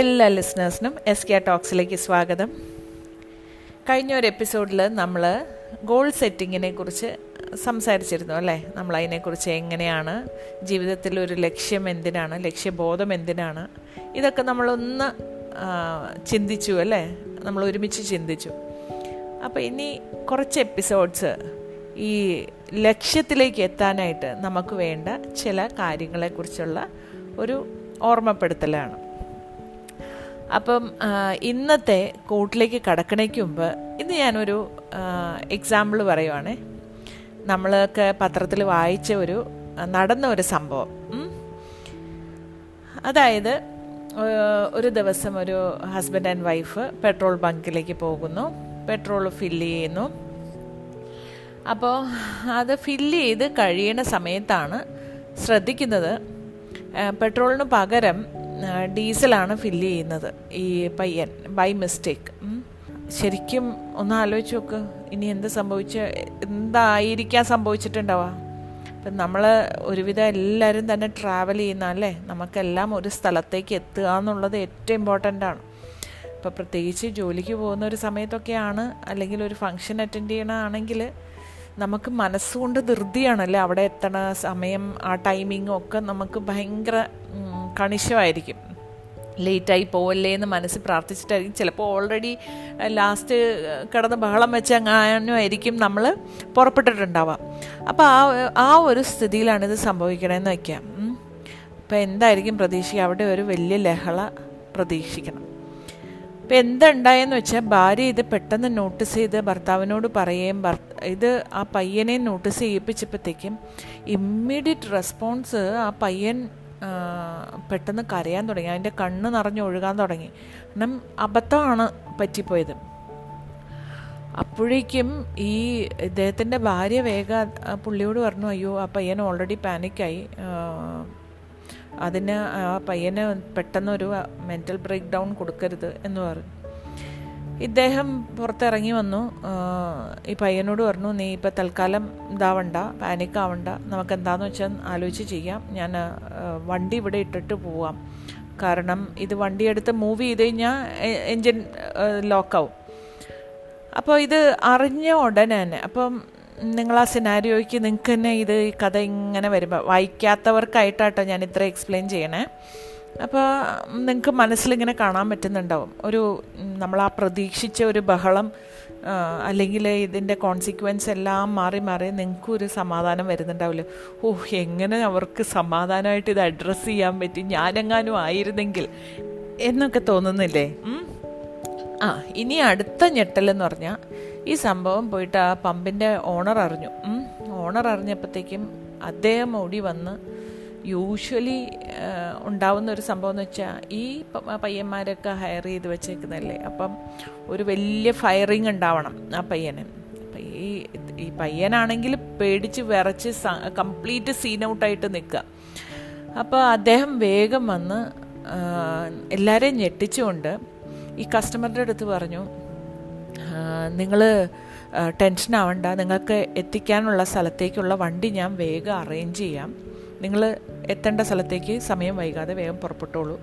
എല്ലാ ലിസ്ണേഴ്സിനും SK ടോക്സിലേക്ക് സ്വാഗതം. കഴിഞ്ഞ ഒരു എപ്പിസോഡിൽ നമ്മൾ ഗോൾ സെറ്റിങ്ങിനെ കുറിച്ച് സംസാരിച്ചിരുന്നു അല്ലേ. നമ്മളതിനെക്കുറിച്ച് എങ്ങനെയാണ് ജീവിതത്തിൽ ഒരു ലക്ഷ്യം എന്തിനാണ്, ലക്ഷ്യബോധം എന്തിനാണ്, ഇതൊക്കെ നമ്മളൊന്ന് ചിന്തിച്ചു അല്ലേ, നമ്മൾ ഒരുമിച്ച് ചിന്തിച്ചു. അപ്പോൾ ഇനി കുറച്ച് എപ്പിസോഡ്സ് ഈ ലക്ഷ്യത്തിലേക്ക് എത്താനായിട്ട് നമുക്ക് വേണ്ട ചില കാര്യങ്ങളെക്കുറിച്ചുള്ള ഒരു ഓർമ്മപ്പെടുത്തലാണ്. അപ്പം ഇന്നത്തെ കോട്ടിലേക്ക് കടക്കണേക്ക് മുമ്പ് ഇന്ന് ഞാനൊരു എക്സാമ്പിൾ പറയുവാണേ. നമ്മളൊക്കെ പത്രത്തിൽ വായിച്ച ഒരു നടന്ന ഒരു സംഭവം, അതായത് ഒരു ദിവസം ഒരു ഹസ്ബൻഡ് ആൻഡ് വൈഫ് പെട്രോൾ ബങ്കിലേക്ക് പോകുന്നു, പെട്രോൾ ഫില്ല് ചെയ്യുന്നു. അപ്പോൾ അത് ഫില്ല് ചെയ്ത് കഴിയണ സമയത്താണ് ശ്രദ്ധിക്കുന്നത് പെട്രോളിന് പകരം ഡീസലാണ് ഫില്ല് ചെയ്യുന്നത് ഈ പയ്യൻ ബൈ മിസ്റ്റേക്ക്. ശരിക്കും ഒന്ന് ആലോചിച്ച് നോക്ക്, ഇനി എന്തായിരിക്കാം സംഭവിച്ചിട്ടുണ്ടാവുക. അപ്പം നമ്മൾ ഒരുവിധം എല്ലാവരും തന്നെ ട്രാവൽ ചെയ്യുന്ന അല്ലേ, നമുക്കെല്ലാം ഒരു സ്ഥലത്തേക്ക് എത്തുക എന്നുള്ളത് ഏറ്റവും ഇമ്പോർട്ടൻ്റ് ആണ്. ഇപ്പോൾ പ്രത്യേകിച്ച് ജോലിക്ക് പോകുന്ന ഒരു സമയത്തൊക്കെയാണ്, അല്ലെങ്കിൽ ഒരു ഫംഗ്ഷൻ അറ്റൻഡ് ചെയ്യണമെങ്കിൽ നമുക്ക് മനസ്സുകൊണ്ട് ധൃതിയാണല്ലേ, അവിടെ എത്തണ സമയം ആ ടൈമിങ്ങും ഒക്കെ നമുക്ക് ഭയങ്കര കണിശമായിരിക്കും. ലേറ്റായി പോവല്ലേ എന്ന് മനസ്സിൽ പ്രാർത്ഥിച്ചിട്ടായിരിക്കും, ചിലപ്പോൾ ഓൾറെഡി ലാസ്റ്റ് കിടന്ന് ബഹളം വെച്ച് അങ്ങാനുമായിരിക്കും നമ്മൾ പുറപ്പെട്ടിട്ടുണ്ടാവാം. അപ്പോൾ ആ ഒരു സ്ഥിതിയിലാണിത് സംഭവിക്കണമെന്ന് വയ്ക്കാം. അപ്പോൾ എന്തായിരിക്കും പ്രതീക്ഷിക്കുക, അവിടെ ഒരു വലിയ ലഹള പ്രതീക്ഷിക്കണം. അപ്പോൾ എന്തുണ്ടായെന്ന് വെച്ചാൽ ഭാര്യ ഇത് പെട്ടെന്ന് നോട്ടീസ് ചെയ്ത് ഭർത്താവിനോട് പറയുകയും ഇത് ആ പയ്യനെ നോട്ടീസ് ചെയ്യിപ്പിച്ചപ്പോഴത്തേക്കും ഇമ്മീഡിയറ്റ് റെസ്പോൺസ്, ആ പയ്യൻ പെട്ടെന്ന് കരയാൻ തുടങ്ങി, അതിൻ്റെ കണ്ണ് നിറഞ്ഞ് ഒഴുകാൻ തുടങ്ങി. കാരണം അബദ്ധമാണ് പറ്റിപ്പോയത്. അപ്പോഴേക്കും ഈ ഇദ്ദേഹത്തിൻ്റെ ഭാര്യ വേഗം പുള്ളിയോട് പറഞ്ഞു, അയ്യോ ആ പയ്യൻ ഓൾറെഡി പാനിക്കായി, അതിന് ആ പയ്യന് പെട്ടെന്നൊരു മെൻ്റൽ ബ്രേക്ക് ഡൗൺ കൊടുക്കരുത് എന്ന് പറഞ്ഞു. ഇദ്ദേഹം പുറത്തിറങ്ങി വന്നു, ഈ പയ്യനോട് പറഞ്ഞു, നീ ഇപ്പോൾ തൽക്കാലം ഇതാവണ്ട, പാനിക്കാവണ്ട, നമുക്ക് എന്താണെന്ന് വെച്ചാൽ ആലോചിച്ച് ചെയ്യാം, ഞാൻ വണ്ടി ഇവിടെ ഇട്ടിട്ട് പോവാം, കാരണം ഇത് വണ്ടിയെടുത്ത് മൂവ് ചെയ്ത് കഴിഞ്ഞാൽ എൻജിൻ ലോക്കാവും. അപ്പോൾ ഇത് അറിഞ്ഞ ഉടനെ തന്നെ, അപ്പം നിങ്ങൾ ആ സിനാരിയോയ്ക്ക് നിങ്ങൾക്ക് തന്നെ ഇത് ഈ കഥ ഇങ്ങനെ വരുമ്പോൾ വായിക്കാത്തവർക്കായിട്ടാട്ടോ ഞാൻ ഇത്ര എക്സ്പ്ലെയിൻ ചെയ്യണേ. അപ്പോൾ നിങ്ങൾക്ക് മനസ്സിലിങ്ങനെ കാണാൻ പറ്റുന്നുണ്ടാവും, ഒരു നമ്മൾ ആ പ്രതീക്ഷിച്ച ഒരു ബഹളം അല്ലെങ്കിൽ ഇതിൻ്റെ കോൺസിക്വൻസ് എല്ലാം മാറി മാറി നിങ്ങൾക്കും ഒരു സമാധാനം വരുന്നുണ്ടാവില്ല. ഓഹ്, എങ്ങനെ അവർക്ക് സമാധാനമായിട്ട് ഇത് അഡ്രസ്സ് ചെയ്യാൻ പറ്റി, ഞാനെങ്ങാനും ആയിരുന്നെങ്കിൽ എന്നൊക്കെ തോന്നുന്നില്ലേ. ഇനി അടുത്ത ഞെട്ടലെന്ന് പറഞ്ഞാൽ ഈ സംഭവം പോയിട്ട് ആ പമ്പിൻ്റെ ഓണർ അറിഞ്ഞു. ഓണർ അറിഞ്ഞപ്പോഴത്തേക്കും അദ്ദേഹം ഓടി വന്ന്, യൂഷ്വലി ഉണ്ടാവുന്ന ഒരു സംഭവം എന്ന് വെച്ചാൽ ഈ പയ്യന്മാരൊക്കെ ഹയർ ചെയ്ത് വെച്ചേക്കുന്നതല്ലേ, അപ്പം ഒരു വലിയ ഫയറിങ് ഉണ്ടാവണം ആ പയ്യന്. ഈ പയ്യനാണെങ്കിൽ പേടിച്ച് വിറച്ച് കംപ്ലീറ്റ് സീൻ ഔട്ടായിട്ട് നിൽക്കുക. അപ്പോൾ അദ്ദേഹം വേഗം വന്ന് എല്ലാവരെയും ഞെട്ടിച്ചുകൊണ്ട് ഈ കസ്റ്റമറിൻ്റെ അടുത്ത് പറഞ്ഞു, നിങ്ങൾ ടെൻഷൻ ആവണ്ട, നിങ്ങൾക്ക് എത്തിക്കാനുള്ള സ്ഥലത്തേക്കുള്ള വണ്ടി ഞാൻ വേഗം അറേഞ്ച് ചെയ്യാം, നിങ്ങൾ എത്തേണ്ട സ്ഥലത്തേക്ക് സമയം വൈകാതെ വേഗം പുറപ്പെട്ടോളൂ,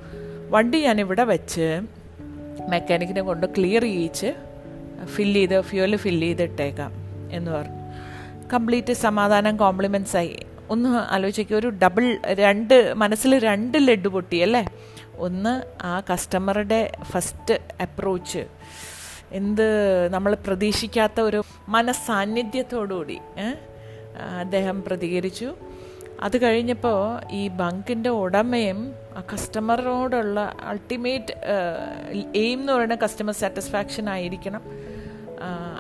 വണ്ടി ഞാനിവിടെ വെച്ച് മെക്കാനിക്കിനെ കൊണ്ട് ക്ലിയർ ചെയ്യിച്ച് ഫ്യൂവൽ ഫില്ല് ചെയ്തിട്ടേക്കാം എന്ന് പറഞ്ഞു. കംപ്ലീറ്റ് സമാധാനം, കോംപ്ലിമെൻറ്റ്സ് ആയി. ഒന്ന് ആലോചിക്കുക, ഒരു രണ്ട് മനസ്സിൽ രണ്ട് ലഡ്ഡു പൊട്ടി അല്ലേ. ഒന്ന് ആ കസ്റ്റമറുടെ ഫസ്റ്റ് അപ്രോച്ച്, എന്ത് നമ്മൾ പ്രതീക്ഷിക്കാത്ത ഒരു മനസാന്നിധ്യത്തോടുകൂടി അദ്ദേഹം പ്രതികരിച്ചു. അത് കഴിഞ്ഞപ്പോൾ ഈ ബങ്കിൻ്റെ ഉടമയും ആ കസ്റ്റമറിനോടുള്ള അൾട്ടിമേറ്റ് എയിം എന്ന് പറയുന്നത് കസ്റ്റമർ സാറ്റിസ്ഫാക്ഷൻ ആയിരിക്കണം.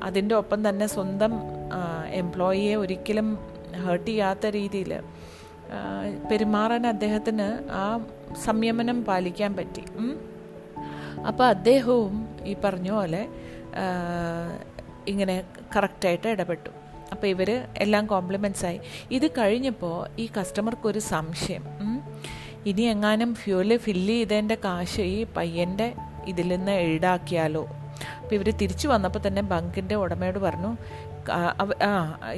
അതിൻ്റെ ഒപ്പം തന്നെ സ്വന്തം എംപ്ലോയിയെ ഒരിക്കലും ഹേർട്ട് ചെയ്യാത്ത രീതിയിൽ പെരുമാറാൻ അദ്ദേഹത്തിന് ആ സംയമനം പാലിക്കാൻ പറ്റി. അപ്പോൾ അദ്ദേഹവും ഈ പറഞ്ഞ പോലെ ഇങ്ങനെ കറക്റ്റായിട്ട് ഇടപെട്ടു. അപ്പോൾ ഇവർ എല്ലാം കോംപ്ലിമെൻറ്റ്സ് ആയി. ഇത് കഴിഞ്ഞപ്പോൾ ഈ കസ്റ്റമർക്കൊരു സംശയം, ഇനി എങ്ങാനും ഫ്യൂവൽ ഫില്ല് ചെയ്തതിൻ്റെ കാശ് ഈ പയ്യൻ്റെ ഇതിൽ നിന്ന് ഈടാക്കിയാലോ. അപ്പോൾ ഇവർ തിരിച്ചു വന്നപ്പോൾ തന്നെ ബങ്കിൻ്റെ ഉടമയോട് പറഞ്ഞു,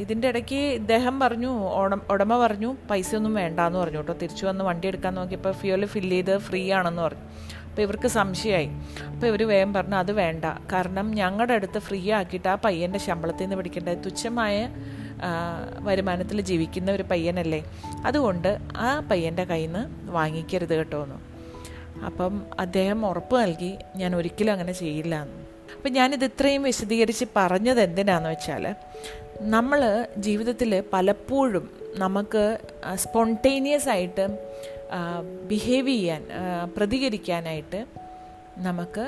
ഇതിൻ്റെ ഇടയ്ക്ക് ഇദ്ദേഹം പറഞ്ഞു, ഉടമ പറഞ്ഞു പൈസ ഒന്നും വേണ്ടാന്ന് പറഞ്ഞു കേട്ടോ. തിരിച്ചു വന്ന് വണ്ടി എടുക്കാൻ നോക്കിയപ്പോൾ ഫ്യൂവൽ ഫില്ല് ചെയ്ത് ഫ്രീ ആണെന്ന് പറഞ്ഞു. അപ്പോൾ ഇവർക്ക് സംശയമായി. അപ്പോൾ ഇവർ വേഗം പറഞ്ഞു അത് വേണ്ട, കാരണം ഞങ്ങളുടെ അടുത്ത് ഫ്രീ ആക്കിയിട്ട് ആ പയ്യൻ്റെ ശമ്പളത്തിൽ നിന്ന് പിടിക്കേണ്ടത്, തുച്ഛമായ വരുമാനത്തിൽ ജീവിക്കുന്ന ഒരു പയ്യനല്ലേ, അതുകൊണ്ട് ആ പയ്യൻ്റെ കയ്യിൽ നിന്ന് വാങ്ങിക്കരുത് കേട്ടോ എന്ന്. അപ്പം അദ്ദേഹം ഉറപ്പ് നൽകി ഞാൻ ഒരിക്കലും അങ്ങനെ ചെയ്യില്ല എന്ന്. അപ്പം ഞാനിത് ഇത്രയും വിശദീകരിച്ച് പറഞ്ഞത് എന്തിനാണെന്ന് വെച്ചാൽ, നമ്മൾ ജീവിതത്തിൽ പലപ്പോഴും നമുക്ക് സ്പോണ്ടേനിയസ് ആയിട്ട് ബിഹേവ് ചെയ്യാൻ, പ്രതികരിക്കാനായിട്ട് നമുക്ക്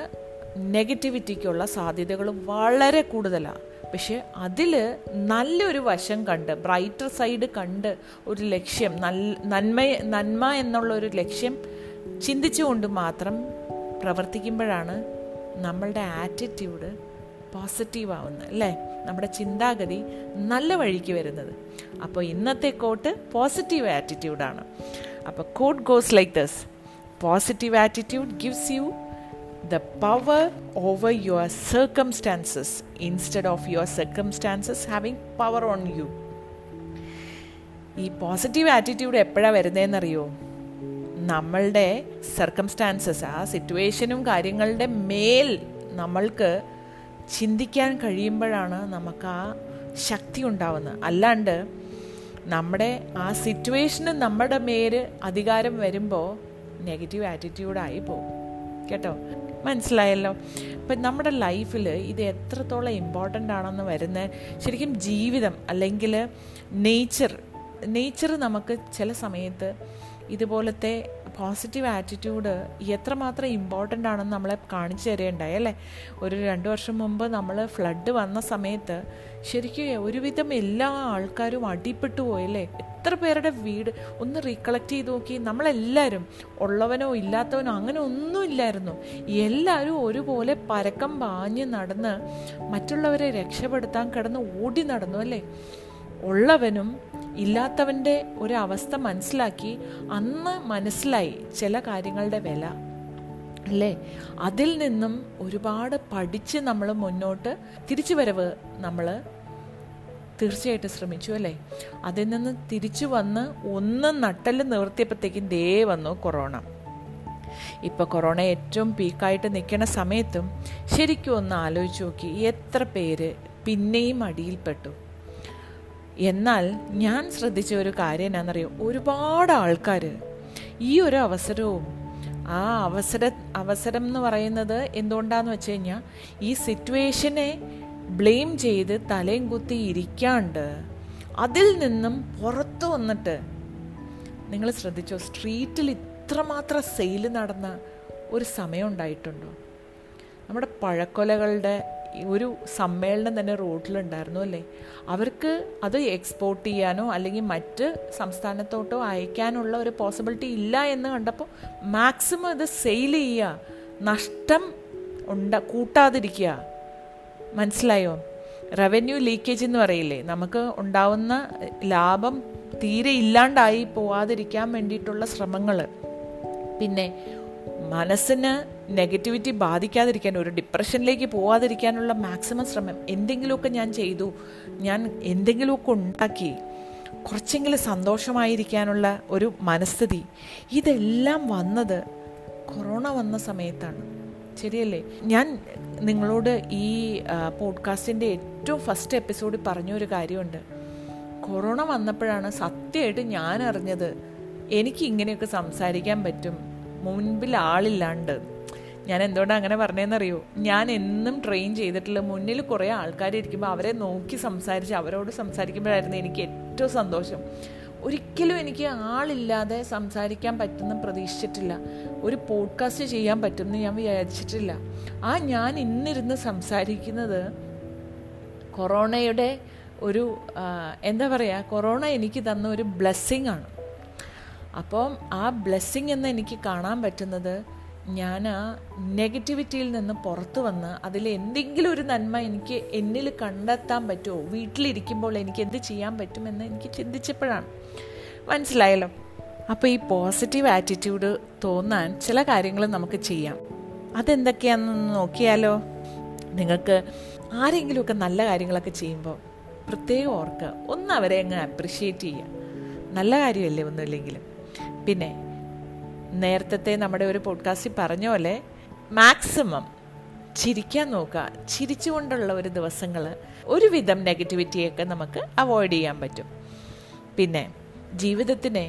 നെഗറ്റിവിറ്റിക്കുള്ള സാധ്യതകൾ വളരെ കൂടുതലാണ്. പക്ഷെ അതിൽ നല്ലൊരു വശം കണ്ട്, ബ്രൈറ്റർ സൈഡ് കണ്ട്, ഒരു ലക്ഷ്യം, നന്മ എന്നുള്ളൊരു ലക്ഷ്യം ചിന്തിച്ചുകൊണ്ട് മാത്രം പ്രവർത്തിക്കുമ്പോഴാണ് നമ്മളുടെ ആറ്റിറ്റ്യൂഡ് പോസിറ്റീവാവുന്നത് അല്ലേ, നമ്മുടെ ചിന്താഗതി നല്ല വഴിക്ക് വരുന്നത്. അപ്പോൾ ഇന്നത്തെ കോട്ട് പോസിറ്റീവ് ആറ്റിറ്റ്യൂഡാണ്. അപ്പോൾ quote goes like this: positive attitude gives you the power over your circumstances instead of your circumstances having power on you. ഈ പോസിറ്റീവ് ആറ്റിറ്റ്യൂഡ് എപ്പോഴാണ് വരുന്നതെന്നറിയോ? നമ്മളുടെ സർക്കംസ്റ്റാൻസസ്, ആ സിറ്റുവേഷനും കാര്യങ്ങളുടെ മേൽ നമ്മൾക്ക് ചിന്തിക്കാൻ കഴിയുമ്പോഴാണ് നമുക്ക് ആ ശക്തി ഉണ്ടാവുന്നത്. അല്ലാണ്ട് നമ്മുടെ ആ സിറ്റുവേഷന് നമ്മുടെ മേൽ അധികാരം വരുമ്പോൾ നെഗറ്റീവ് ആറ്റിറ്റ്യൂഡായി പോകും കേട്ടോ. മനസ്സിലായല്ലോ? ഇപ്പം നമ്മുടെ ലൈഫിൽ ഇത് എത്രത്തോളം ഇമ്പോർട്ടൻ്റ് ആണെന്ന് വരുന്ന, ശരിക്കും ജീവിതം അല്ലെങ്കിൽ നേച്ചർ നമുക്ക് ചില സമയത്ത് ഇതുപോലത്തെ പോസിറ്റീവ് ആറ്റിറ്റ്യൂഡ് എത്രമാത്രം ഇമ്പോർട്ടൻ്റ് ആണെന്ന് നമ്മളെ കാണിച്ചു തരേണ്ടായി അല്ലേ. ഒരു 2 വർഷം മുമ്പ് നമ്മൾ ഫ്ലഡ് വന്ന സമയത്ത് ശരിക്കും ഒരുവിധം എല്ലാ ആൾക്കാരും അടിപ്പെട്ടു പോയല്ലേ. എത്ര പേരുടെ വീട്, ഒന്ന് റീകളക്ട് ചെയ്ത് നോക്കി, നമ്മളെല്ലാവരും ഉള്ളവനോ ഇല്ലാത്തവനോ അങ്ങനെ ഒന്നും ഇല്ലായിരുന്നു. എല്ലാവരും ഒരുപോലെ പരക്കം പാഞ്ഞ് നടന്ന് മറ്റുള്ളവരെ രക്ഷപ്പെടുത്താൻ കിടന്ന് ഓടി നടന്നു അല്ലേ. ഉള്ളവനും ഇല്ലാത്തവൻ്റെ ഒരവസ്ഥ മനസ്സിലാക്കി, അന്ന് മനസ്സിലായി ചില കാര്യങ്ങളുടെ വില അല്ലേ. അതിൽ നിന്നും ഒരുപാട് പഠിച്ച് നമ്മൾ മുന്നോട്ട് തിരിച്ചു വരവ് നമ്മൾ തീർച്ചയായിട്ടും ശ്രമിച്ചു അല്ലേ. അതിൽ നിന്ന് തിരിച്ചു വന്ന് ഒന്ന് നട്ടെല്ല് നിവർത്തിയപ്പോഴത്തേക്കും ദേ വന്നു കൊറോണ. ഇപ്പോൾ കൊറോണ ഏറ്റവും പീക്കായിട്ട് നിൽക്കുന്ന സമയത്തും ശരിക്കും ഒന്ന് ആലോചിച്ച് നോക്കി, എത്ര പേര് പിന്നെയും അടിയിൽപ്പെട്ടു. എന്നാൽ ഞാൻ ശ്രദ്ധിച്ച ഒരു കാര്യം എന്നാണെന്നറിയോ, ഒരുപാട് ആൾക്കാർ ഈ ഒരു അവസരവും, ആ അവസരം എന്ന് പറയുന്നത് എന്തുകൊണ്ടാന്ന് വെച്ച് കഴിഞ്ഞാൽ, ഈ സിറ്റുവേഷനെ ബ്ലെയിം ചെയ്ത് തലയും കുത്തി ഇരിക്കാണ്ട് അതിൽ നിന്നും പുറത്തു വന്നിട്ട്, നിങ്ങൾ ശ്രദ്ധിച്ചോ, സ്ട്രീറ്റിൽ ഇത്രമാത്രം സെയിൽ നടന്ന ഒരു സമയം ഉണ്ടായിട്ടുണ്ടോ? നമ്മുടെ പഴക്കൊലകളുടെ ഒരു സമ്മേളനം തന്നെ റോഡിലുണ്ടായിരുന്നു അല്ലേ. അവർക്ക് അത് എക്സ്പോർട്ട് ചെയ്യാനോ അല്ലെങ്കിൽ മറ്റ് സംസ്ഥാനത്തോട്ടോ അയക്കാനുള്ള ഒരു പോസിബിലിറ്റി ഇല്ല എന്ന് കണ്ടപ്പോൾ മാക്സിമം ഇത് സെയിൽ ചെയ്യുക, നഷ്ടം കൂട്ടാതിരിക്കുക. മനസ്സിലായോ? റവന്യൂ ലീക്കേജ് എന്ന് പറയില്ലേ, നമുക്ക് ഉണ്ടാവുന്ന ലാഭം തീരെ ഇല്ലാണ്ടായി പോവാതിരിക്കാൻ വേണ്ടിയിട്ടുള്ള ശ്രമങ്ങൾ. പിന്നെ മനസ്സിന് നെഗറ്റിവിറ്റി ബാധിക്കാതിരിക്കാൻ, ഒരു ഡിപ്രഷനിലേക്ക് പോവാതിരിക്കാനുള്ള മാക്സിമം ശ്രമം. എന്തെങ്കിലുമൊക്കെ ഞാൻ ചെയ്തു, ഞാൻ എന്തെങ്കിലുമൊക്കെ ഉണ്ടാക്കി, കുറച്ചെങ്കിലും സന്തോഷമായിരിക്കാനുള്ള ഒരു മനസ്ഥിതി. ഇതെല്ലാം വന്നത് കൊറോണ വന്ന സമയത്താണ്, ശരിയല്ലേ. ഞാൻ നിങ്ങളോട് ഈ പോഡ്കാസ്റ്റിൻ്റെ ഏറ്റവും ഫസ്റ്റ് എപ്പിസോഡിൽ പറഞ്ഞൊരു കാര്യമുണ്ട്. കൊറോണ വന്നപ്പോഴാണ് സത്യമായിട്ട് ഞാൻ അറിഞ്ഞത് എനിക്ക് ഇങ്ങനെയൊക്കെ സംസാരിക്കാൻ പറ്റും മുൻപിൽ ആളില്ലാണ്ട്. ഞാൻ എന്തുകൊണ്ടാണ് അങ്ങനെ പറഞ്ഞതെന്നറിയോ, ഞാൻ എന്നും ട്രെയിൻ ചെയ്തിട്ടുള്ള മുന്നിൽ കുറേ ആൾക്കാരിയ്ക്കുമ്പോൾ അവരെ നോക്കി സംസാരിച്ച് അവരോട് സംസാരിക്കുമ്പോഴായിരുന്നു എനിക്ക് ഏറ്റവും സന്തോഷം. ഒരിക്കലും എനിക്ക് ആളില്ലാതെ സംസാരിക്കാൻ പറ്റുമെന്ന് പ്രതീക്ഷിച്ചിട്ടില്ല, ഒരു പോഡ്കാസ്റ്റ് ചെയ്യാൻ പറ്റുമെന്ന് ഞാൻ വിചാരിച്ചിട്ടില്ല. ഞാൻ ഇന്നിരുന്ന് സംസാരിക്കുന്നത് കൊറോണയുടെ ഒരു എന്താ പറയുക, കൊറോണ എനിക്ക് തന്ന ഒരു ബ്ലെസ്സിങ് ആണ്. അപ്പം ആ ബ്ലെസ്സിങ് എന്ന് എനിക്ക് കാണാൻ പറ്റുന്നത്, ഞാൻ ആ നെഗറ്റിവിറ്റിയിൽ നിന്ന് പുറത്തു വന്ന് അതിൽ എന്തെങ്കിലും ഒരു നന്മ എനിക്ക് എന്നിൽ കണ്ടെത്താൻ പറ്റുമോ, വീട്ടിലിരിക്കുമ്പോൾ എനിക്ക് എന്ത് ചെയ്യാൻ പറ്റുമെന്ന് എനിക്ക് ചിന്തിച്ചപ്പോഴാണ്. മനസ്സിലായല്ലോ? അപ്പോൾ ഈ പോസിറ്റീവ് ആറ്റിറ്റ്യൂഡ് തോന്നാൻ ചില കാര്യങ്ങൾ നമുക്ക് ചെയ്യാം. അതെന്തൊക്കെയാണെന്ന് നോക്കിയാലോ? നിങ്ങൾക്ക് ആരെങ്കിലുമൊക്കെ നല്ല കാര്യങ്ങളൊക്കെ ചെയ്യുമ്പോൾ പ്രത്യേകം ഓർക്കുക, ഒന്ന് അവരെ അങ്ങ് അപ്രിഷ്യേറ്റ് ചെയ്യുക, നല്ല കാര്യമല്ലേ ഒന്നുമില്ലെങ്കിലും. പിന്നെ നേരത്തെ നമ്മുടെ ഒരു പോഡ്കാസ്റ്റിൽ പറഞ്ഞ പോലെ മാക്സിമം ചിരിക്കാൻ നോക്കുക. ചിരിച്ചുകൊണ്ടുള്ള ഒരു ദിവസങ്ങൾ ഒരുവിധം നെഗറ്റിവിറ്റിയൊക്കെ നമുക്ക് അവോയ്ഡ് ചെയ്യാൻ പറ്റും. പിന്നെ ജീവിതത്തിനെ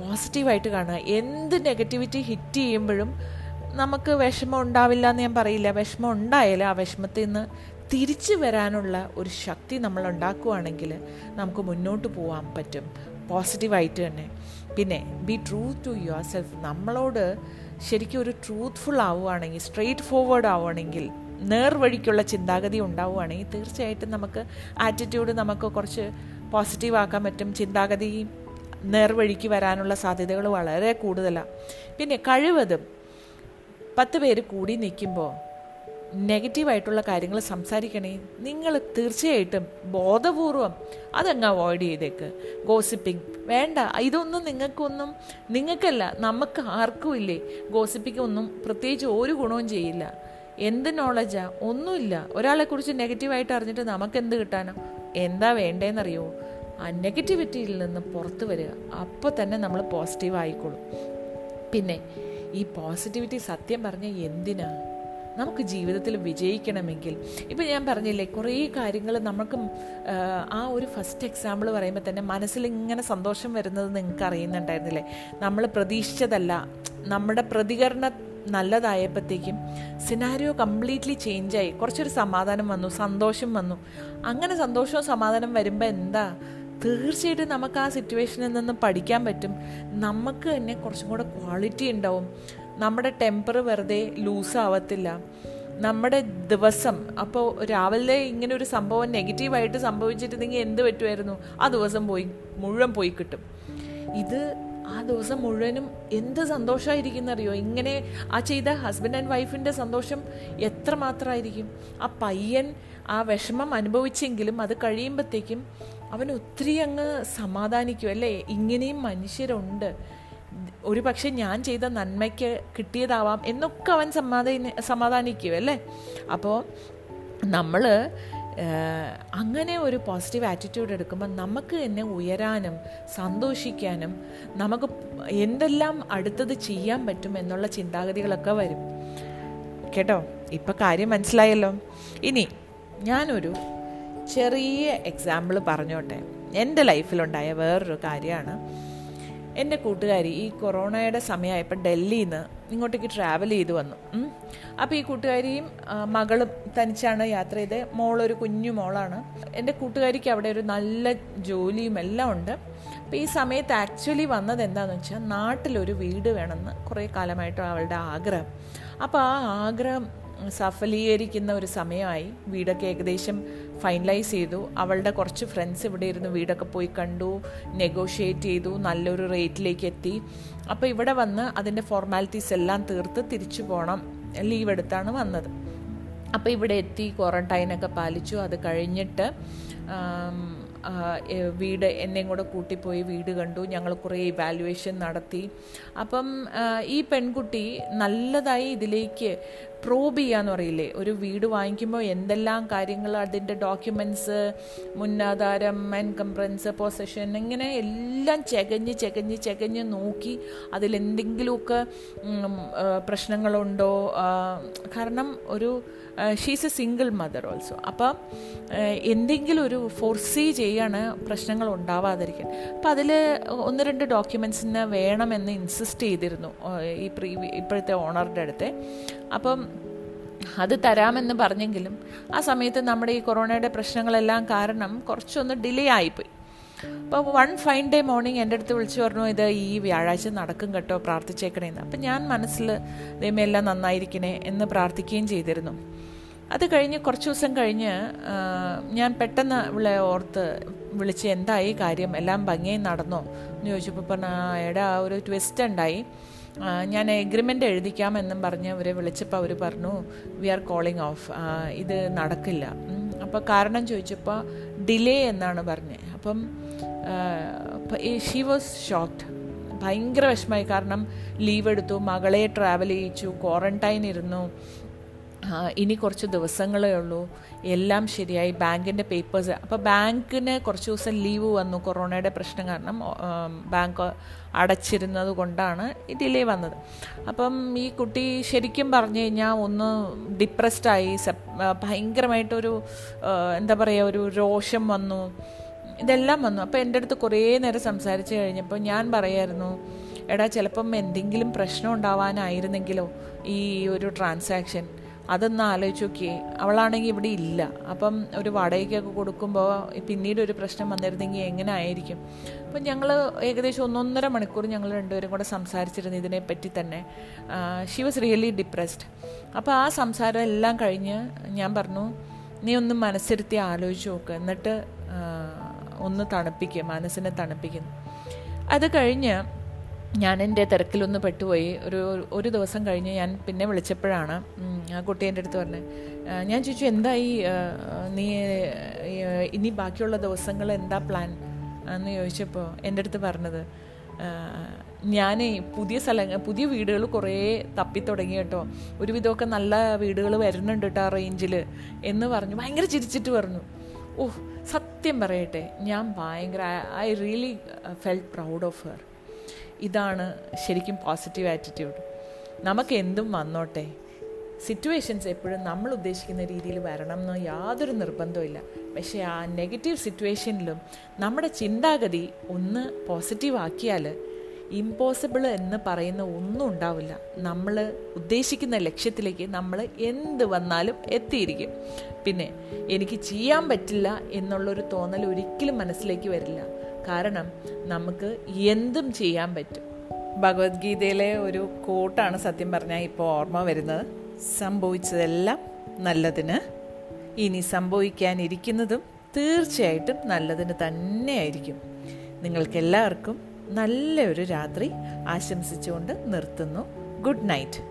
പോസിറ്റീവായിട്ട് കാണുക. എന്ത് നെഗറ്റിവിറ്റി ഹിറ്റ് ചെയ്യുമ്പോഴും നമുക്ക് വിഷമം ഉണ്ടാവില്ല എന്ന് ഞാൻ പറയില്ല. വിഷമം ഉണ്ടായാലും ആ വിഷമത്തിൽ നിന്ന് തിരിച്ചു വരാനുള്ള ഒരു ശക്തി നമ്മൾ ഉണ്ടാക്കുകയാണെങ്കിൽ നമുക്ക് മുന്നോട്ട് പോകാൻ പറ്റും പോസിറ്റീവായിട്ട് തന്നെ. പിന്നെ be true to yourself. നമ്മളോട് ശരിക്കും ഒരു ട്രൂത്ത്ഫുൾ ആവുകയാണെങ്കിൽ, സ്ട്രെയിറ്റ് ഫോർവേഡ് ആവുകയാണെങ്കിൽ, നേർവഴിക്കുള്ള ചിന്താഗതി ഉണ്ടാവുകയാണെങ്കിൽ തീർച്ചയായിട്ടും നമുക്ക് ആറ്റിറ്റ്യൂഡ് നമുക്ക് കുറച്ച് പോസിറ്റീവാക്കാൻ പറ്റും. ചിന്താഗതി നേർവഴിക്ക് വരാനുള്ള സാധ്യതകൾ വളരെ കൂടുതലാണ്. പിന്നെ കഴിവതും 10 പേര് കൂടി നിൽക്കുമ്പോൾ നെഗറ്റീവായിട്ടുള്ള കാര്യങ്ങൾ സംസാരിക്കണേ നിങ്ങൾ തീർച്ചയായിട്ടും ബോധപൂർവം അതങ്ങ് അവോയ്ഡ് ചെയ്തേക്ക്. ഗോസിപ്പിംഗ് വേണ്ട. ഇതൊന്നും നിങ്ങൾക്കൊന്നും, നിങ്ങൾക്കല്ല, നമുക്ക് ആർക്കും ഇല്ലേ ഗോസിപ്പിക്കൊന്നും പ്രത്യേകിച്ച് ഒരു ഗുണവും ചെയ്യില്ല. എന്ത് നോളജാ? ഒന്നുമില്ല. ഒരാളെക്കുറിച്ച് നെഗറ്റീവായിട്ട് അറിഞ്ഞിട്ട് നമുക്കെന്ത് കിട്ടാനോ? എന്താ വേണ്ടതെന്നറിയുമോ? ആ നെഗറ്റിവിറ്റിയിൽ നിന്ന് പുറത്ത് വരിക. അപ്പോൾ തന്നെ നമ്മൾ പോസിറ്റീവ് ആയിക്കോളും. പിന്നെ ഈ പോസിറ്റിവിറ്റി സത്യം പറഞ്ഞാൽ എന്തിനാ? നമുക്ക് ജീവിതത്തിൽ വിജയിക്കണമെങ്കിൽ ഇപ്പം ഞാൻ പറഞ്ഞില്ലേ, കുറേ കാര്യങ്ങൾ നമുക്ക് ആ ഒരു ഫസ്റ്റ് എക്സാമ്പിൾ പറയുമ്പോൾ തന്നെ മനസ്സിലിങ്ങനെ സന്തോഷം വരുന്നത് നിങ്ങൾക്ക് അറിയുന്നുണ്ടായിരുന്നില്ലേ? നമ്മൾ പ്രതീക്ഷിച്ചതല്ല, നമ്മുടെ പ്രതികരണം നല്ലതായപ്പോഴത്തേക്കും സിനാരിയോ കംപ്ലീറ്റ്ലി ചേഞ്ചായി. കുറച്ചൊരു സമാധാനം വന്നു, സന്തോഷം വന്നു. അങ്ങനെ സന്തോഷവും സമാധാനം വരുമ്പോൾ എന്താ? തീർച്ചയായിട്ടും നമുക്ക് ആ സിറ്റുവേഷനിൽ നിന്ന് പഠിക്കാൻ പറ്റും. നമുക്ക് തന്നെ കുറച്ചും കൂടെ ക്വാളിറ്റി ഉണ്ടാവും. നമ്മുടെ ടെമ്പർ വെറുതെ ലൂസാവത്തില്ല. നമ്മുടെ ദിവസം, അപ്പോൾ രാവിലെ ഇങ്ങനെ ഒരു സംഭവം നെഗറ്റീവായിട്ട് സംഭവിച്ചിട്ടുണ്ടെങ്കിൽ എന്ത് പറ്റുമായിരുന്നു? ആ ദിവസം മുഴുവൻ പോയി കിട്ടും. ഇത് ആ ദിവസം മുഴുവനും എന്ത് സന്തോഷമായിരിക്കുന്നറിയോ? ഇങ്ങനെ ആ ചെയ്ത ഹസ്ബൻഡ് ആൻഡ് വൈഫിൻ്റെ സന്തോഷം എത്രമാത്രമായിരിക്കും. ആ പയ്യൻ ആ വിഷമം അനുഭവിച്ചെങ്കിലും അത് കഴിയുമ്പോഴത്തേക്കും അവൻ ഒത്തിരി അങ്ങ് സമാധാനിക്കും അല്ലേ? ഇങ്ങനെയും മനുഷ്യരുണ്ട്. ഒരു പക്ഷെ ഞാൻ ചെയ്ത നന്മയ്ക്ക് കിട്ടിയതാവാം എന്നൊക്കെ അവൻ സമാധാനിക്കും അല്ലേ? അപ്പോൾ നമ്മൾ അങ്ങനെ ഒരു പോസിറ്റീവ് ആറ്റിറ്റ്യൂഡ് എടുക്കുമ്പോൾ നമുക്ക് തന്നെ ഉയരാനും സന്തോഷിക്കാനും നമുക്ക് എന്തെല്ലാം അടുത്തത് ചെയ്യാൻ പറ്റും എന്നുള്ള ചിന്താഗതികളൊക്കെ വരും കേട്ടോ. ഇപ്പോൾ കാര്യം മനസ്സിലായല്ലോ. ഇനി ഞാനൊരു ചെറിയ എക്സാമ്പിൾ പറഞ്ഞോട്ടെ. എൻ്റെ ലൈഫിലുണ്ടായ വേറൊരു കാര്യമാണ്. എൻ്റെ കൂട്ടുകാരി ഈ കൊറോണയുടെ സമയമായപ്പോൾ ഡൽഹിയിൽ നിന്ന് ഇങ്ങോട്ടേക്ക് ട്രാവൽ ചെയ്ത് വന്നു. അപ്പോൾ ഈ കൂട്ടുകാരിയും മകളും തനിച്ചാണ് യാത്ര ചെയ്ത്. മോളൊരു കുഞ്ഞു മോളാണ്. എൻ്റെ കൂട്ടുകാരിക്ക് അവിടെ ഒരു നല്ല ജോലിയും എല്ലാം ഉണ്ട്. അപ്പോൾ ഈ സമയത്ത് ആക്ച്വലി വന്നത് എന്താണെന്ന് വെച്ചാൽ നാട്ടിലൊരു വീട് വേണമെന്ന് കുറേ കാലമായിട്ട് അവളുടെ ആഗ്രഹം. അപ്പോൾ ആ ആഗ്രഹം സഫലീകരിക്കുന്ന ഒരു സമയമായി. വീടൊക്കെ ഏകദേശം ഫൈനലൈസ് ചെയ്തു. അവളുടെ കുറച്ച് ഫ്രണ്ട്സ് ഇവിടെ ഇരുന്ന് വീടൊക്കെ പോയി കണ്ടു, നെഗോഷിയേറ്റ് ചെയ്തു, നല്ലൊരു റേറ്റിലേക്ക് എത്തി. അപ്പോൾ ഇവിടെ വന്ന് അതിൻ്റെ ഫോർമാലിറ്റീസ് എല്ലാം തീർത്ത് തിരിച്ചു പോകണം. ലീവ് എടുത്താണ് വന്നത്. അപ്പോൾ ഇവിടെ എത്തി ക്വാറന്റൈനൊക്കെ പാലിച്ചു. അത് കഴിഞ്ഞിട്ട് വീട് എന്നെയും കൂടെ കൂട്ടിപ്പോയി വീട് കണ്ടു. ഞങ്ങൾ കുറേ ഇവാലുവേഷൻ നടത്തി. അപ്പം ഈ പെൺകുട്ടി നല്ലതായി ഇതിലേക്ക് പ്രോബ് ചെയ്യാന്ന് പറയില്ലേ, ഒരു വീട് വാങ്ങിക്കുമ്പോൾ എന്തെല്ലാം കാര്യങ്ങൾ, അതിൻ്റെ ഡോക്യുമെൻറ്റ്സ്, മുന്നാധാരം, എൻകംബ്രൻസ്, പൊസഷൻ, ഇങ്ങനെ എല്ലാം ചെകഞ്ഞ് നോക്കി അതിലെന്തെങ്കിലുമൊക്കെ പ്രശ്നങ്ങളുണ്ടോ. കാരണം ഒരു she's a single mother also. അപ്പം എന്തെങ്കിലും ഒരു ഫോർസി ചെയ്യാണ് പ്രശ്നങ്ങൾ ഉണ്ടാവാതിരിക്കാൻ. അപ്പം അതിൽ 1-2 ഡോക്യുമെൻറ്റ്സിന് വേണമെന്ന് ഇൻസിസ്റ്റ് ചെയ്തിരുന്നു ഈ ഇപ്പോഴത്തെ ഓണറുടെ അടുത്ത്. അപ്പം അത് തരാമെന്ന് പറഞ്ഞെങ്കിലും ആ സമയത്ത് നമ്മുടെ ഈ കൊറോണയുടെ പ്രശ്നങ്ങളെല്ലാം കാരണം കുറച്ചൊന്ന് ഡിലേ ആയിപ്പോയി. അപ്പോൾ വൺ ഫൈൻ ഡേ മോർണിംഗ് എൻ്റെ അടുത്ത് വിളിച്ചു പറഞ്ഞു, ഇത് ഈ വ്യാഴാഴ്ച നടക്കും കേട്ടോ, പ്രാർത്ഥിച്ചേക്കണേന്ന്. അപ്പം ഞാൻ മനസ്സിൽ ദൈവമേ എല്ലാം നന്നായിരിക്കണേ എന്ന് പ്രാർത്ഥിക്കുകയും ചെയ്തിരുന്നു. അത് കഴിഞ്ഞ് കുറച്ച് ദിവസം കഴിഞ്ഞ് ഞാൻ പെട്ടെന്ന് ഇവിടെ ഓർത്ത് വിളിച്ച്, എന്തായി കാര്യം, എല്ലാം ഭംഗിയായി നടന്നോ എന്ന് ചോദിച്ചപ്പോൾ പറഞ്ഞ എടാ ഒരു ട്വിസ്റ്റ് ഉണ്ടായി, ഞാൻ എഗ്രിമെൻ്റ് എഴുതിക്കാമെന്നും പറഞ്ഞ് അവരെ വിളിച്ചപ്പോൾ അവർ പറഞ്ഞു വി ആർ കോളിംഗ് ഓഫ്, ഇത് നടക്കില്ല. അപ്പോൾ കാരണം ചോദിച്ചപ്പോൾ ഡിലേ എന്നാണ് പറഞ്ഞത്. അപ്പം ഷീ വാസ് ഷോക്ക്ഡ്. ഭയങ്കര വിഷമമായി. കാരണം ലീവ് എടുത്തു, മകളെ ട്രാവൽ ചെയ്യിച്ചു, ക്വാറന്റൈൻ ഇരുന്നു, ഇനി കുറച്ച് ദിവസങ്ങളേ ഉള്ളൂ, എല്ലാം ശരിയായി, ബാങ്കിൻ്റെ പേപ്പേഴ്സ്. അപ്പോൾ ബാങ്കിന് കുറച്ച് ദിവസം ലീവ് വന്നു. കൊറോണയുടെ പ്രശ്നം കാരണം ബാങ്ക് അടച്ചിരുന്നത് കൊണ്ടാണ് ഡിലേ വന്നത്. അപ്പം ഈ കുട്ടി ശരിക്കും പറഞ്ഞു കഴിഞ്ഞാൽ ഒന്ന് ഡിപ്രസ്ഡായി, ഭയങ്കരമായിട്ടൊരു എന്താ പറയുക, ഒരു രോഷം വന്നു, ഇതെല്ലാം വന്നു. അപ്പോൾ എൻ്റെ അടുത്ത് കുറേ നേരം സംസാരിച്ച് കഴിഞ്ഞപ്പോൾ ഞാൻ പറയായിരുന്നു, എടാ ചിലപ്പം എന്തെങ്കിലും പ്രശ്നം ഉണ്ടാവാനായിരുന്നെങ്കിലോ ഈ ഒരു ട്രാൻസാക്ഷൻ, അതൊന്ന് ആലോചിച്ച് നോക്കിയേ. അവളാണെങ്കിൽ ഇവിടെ ഇല്ല, അപ്പം ഒരു വാടകയ്ക്കൊക്കെ കൊടുക്കുമ്പോൾ പിന്നീടൊരു പ്രശ്നം വന്നിരുന്നെങ്കിൽ എങ്ങനെ ആയിരിക്കും. അപ്പം ഞങ്ങൾ ഏകദേശം 1.5 മണിക്കൂർ ഞങ്ങൾ രണ്ടുപേരും കൂടെ സംസാരിച്ചിരുന്നു ഇതിനെപ്പറ്റി തന്നെ. She was really depressed. അപ്പോൾ ആ സംസാരം എല്ലാം കഴിഞ്ഞ് ഞാൻ പറഞ്ഞു, നീ ഒന്ന് മനസ്സിരുത്തി ആലോചിച്ച് നോക്ക്, എന്നിട്ട് ഒന്ന് തണുപ്പിക്കുക, മനസ്സിനെ തണുപ്പിക്കുന്നു. അത് കഴിഞ്ഞ് ഞാൻ എൻ്റെ തിരക്കിലൊന്ന് പെട്ടുപോയി. ഒരു ദിവസം കഴിഞ്ഞ് ഞാൻ പിന്നെ വിളിച്ചപ്പോഴാണ് ആ കുട്ടി എൻ്റെ അടുത്ത് പറഞ്ഞത്. ഞാൻ ചോദിച്ചു, എന്തായി നീ, ഇനി ബാക്കിയുള്ള ദിവസങ്ങൾ എന്താ പ്ലാൻ എന്ന് ചോദിച്ചപ്പോൾ എൻ്റെ അടുത്ത് പറഞ്ഞത്, ഞാൻ പുതിയ വീടുകൾ കുറേ തപ്പിത്തുടങ്ങി കേട്ടോ, ഒരുവിധമൊക്കെ നല്ല വീടുകൾ വരുന്നുണ്ട് കേട്ടോ ആ റേഞ്ചിൽ എന്ന് പറഞ്ഞു. ഭയങ്കര ചിരിച്ചിട്ട് പറഞ്ഞു. ഓഹ്, സത്യം പറയട്ടെ, ഞാൻ ഭയങ്കര I really felt proud of her. ഇതാണ് ശരിക്കും പോസിറ്റീവ് ആറ്റിറ്റ്യൂഡ്. നമുക്ക് എന്തും വന്നോട്ടെ, സിറ്റുവേഷൻസ് എപ്പോഴും നമ്മൾ ഉദ്ദേശിക്കുന്ന രീതിയിൽ വരണം എന്നോ യാതൊരു നിർബന്ധമില്ല. പക്ഷേ ആ നെഗറ്റീവ് സിറ്റുവേഷനിലും നമ്മുടെ ചിന്താഗതി ഒന്ന് പോസിറ്റീവ് ആക്കിയാൽ ഇമ്പോസിബിൾ എന്ന് പറയുന്ന ഒന്നും ഉണ്ടാവില്ല. നമ്മൾ ഉദ്ദേശിക്കുന്ന ലക്ഷ്യത്തിലേക്ക് നമ്മൾ എന്ത് വന്നാലും എത്തിയിരിക്കും. പിന്നെ എനിക്ക് ചെയ്യാൻ പറ്റില്ല എന്നുള്ളൊരു തോന്നൽ ഒരിക്കലും മനസ്സിലേക്ക് വരില്ല. കാരണം നമുക്ക് എന്തും ചെയ്യാൻ പറ്റും. ഭഗവത്ഗീതയിലെ ഒരു കോട്ടാണ് സത്യം പറഞ്ഞാൽ ഇപ്പോൾ ഓർമ്മ വരുന്നത്. സംഭവിച്ചതെല്ലാം നല്ലതിന്, ഇനി സംഭവിക്കാനിരിക്കുന്നതും തീർച്ചയായിട്ടും നല്ലതിന് തന്നെയായിരിക്കും. നിങ്ങൾക്കെല്ലാവർക്കും നല്ലൊരു രാത്രി ആശംസിച്ചുകൊണ്ട് നിർത്തുന്നു. Good night.